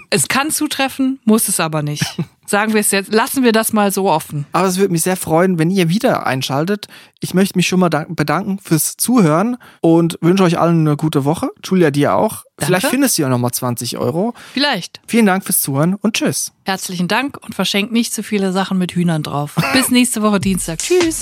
Es kann zutreffen, muss es aber nicht. Sagen wir es jetzt, lassen wir das mal so offen. Aber es würde mich sehr freuen, wenn ihr wieder einschaltet. Ich möchte mich schon mal bedanken fürs Zuhören und wünsche euch allen eine gute Woche. Julia, dir auch. Danke. Vielleicht findest du ja nochmal 20 Euro. Vielleicht. Vielen Dank fürs Zuhören und tschüss. Herzlichen Dank und verschenkt nicht zu viele Sachen mit Hühnern drauf. Bis nächste Woche Dienstag. Tschüss.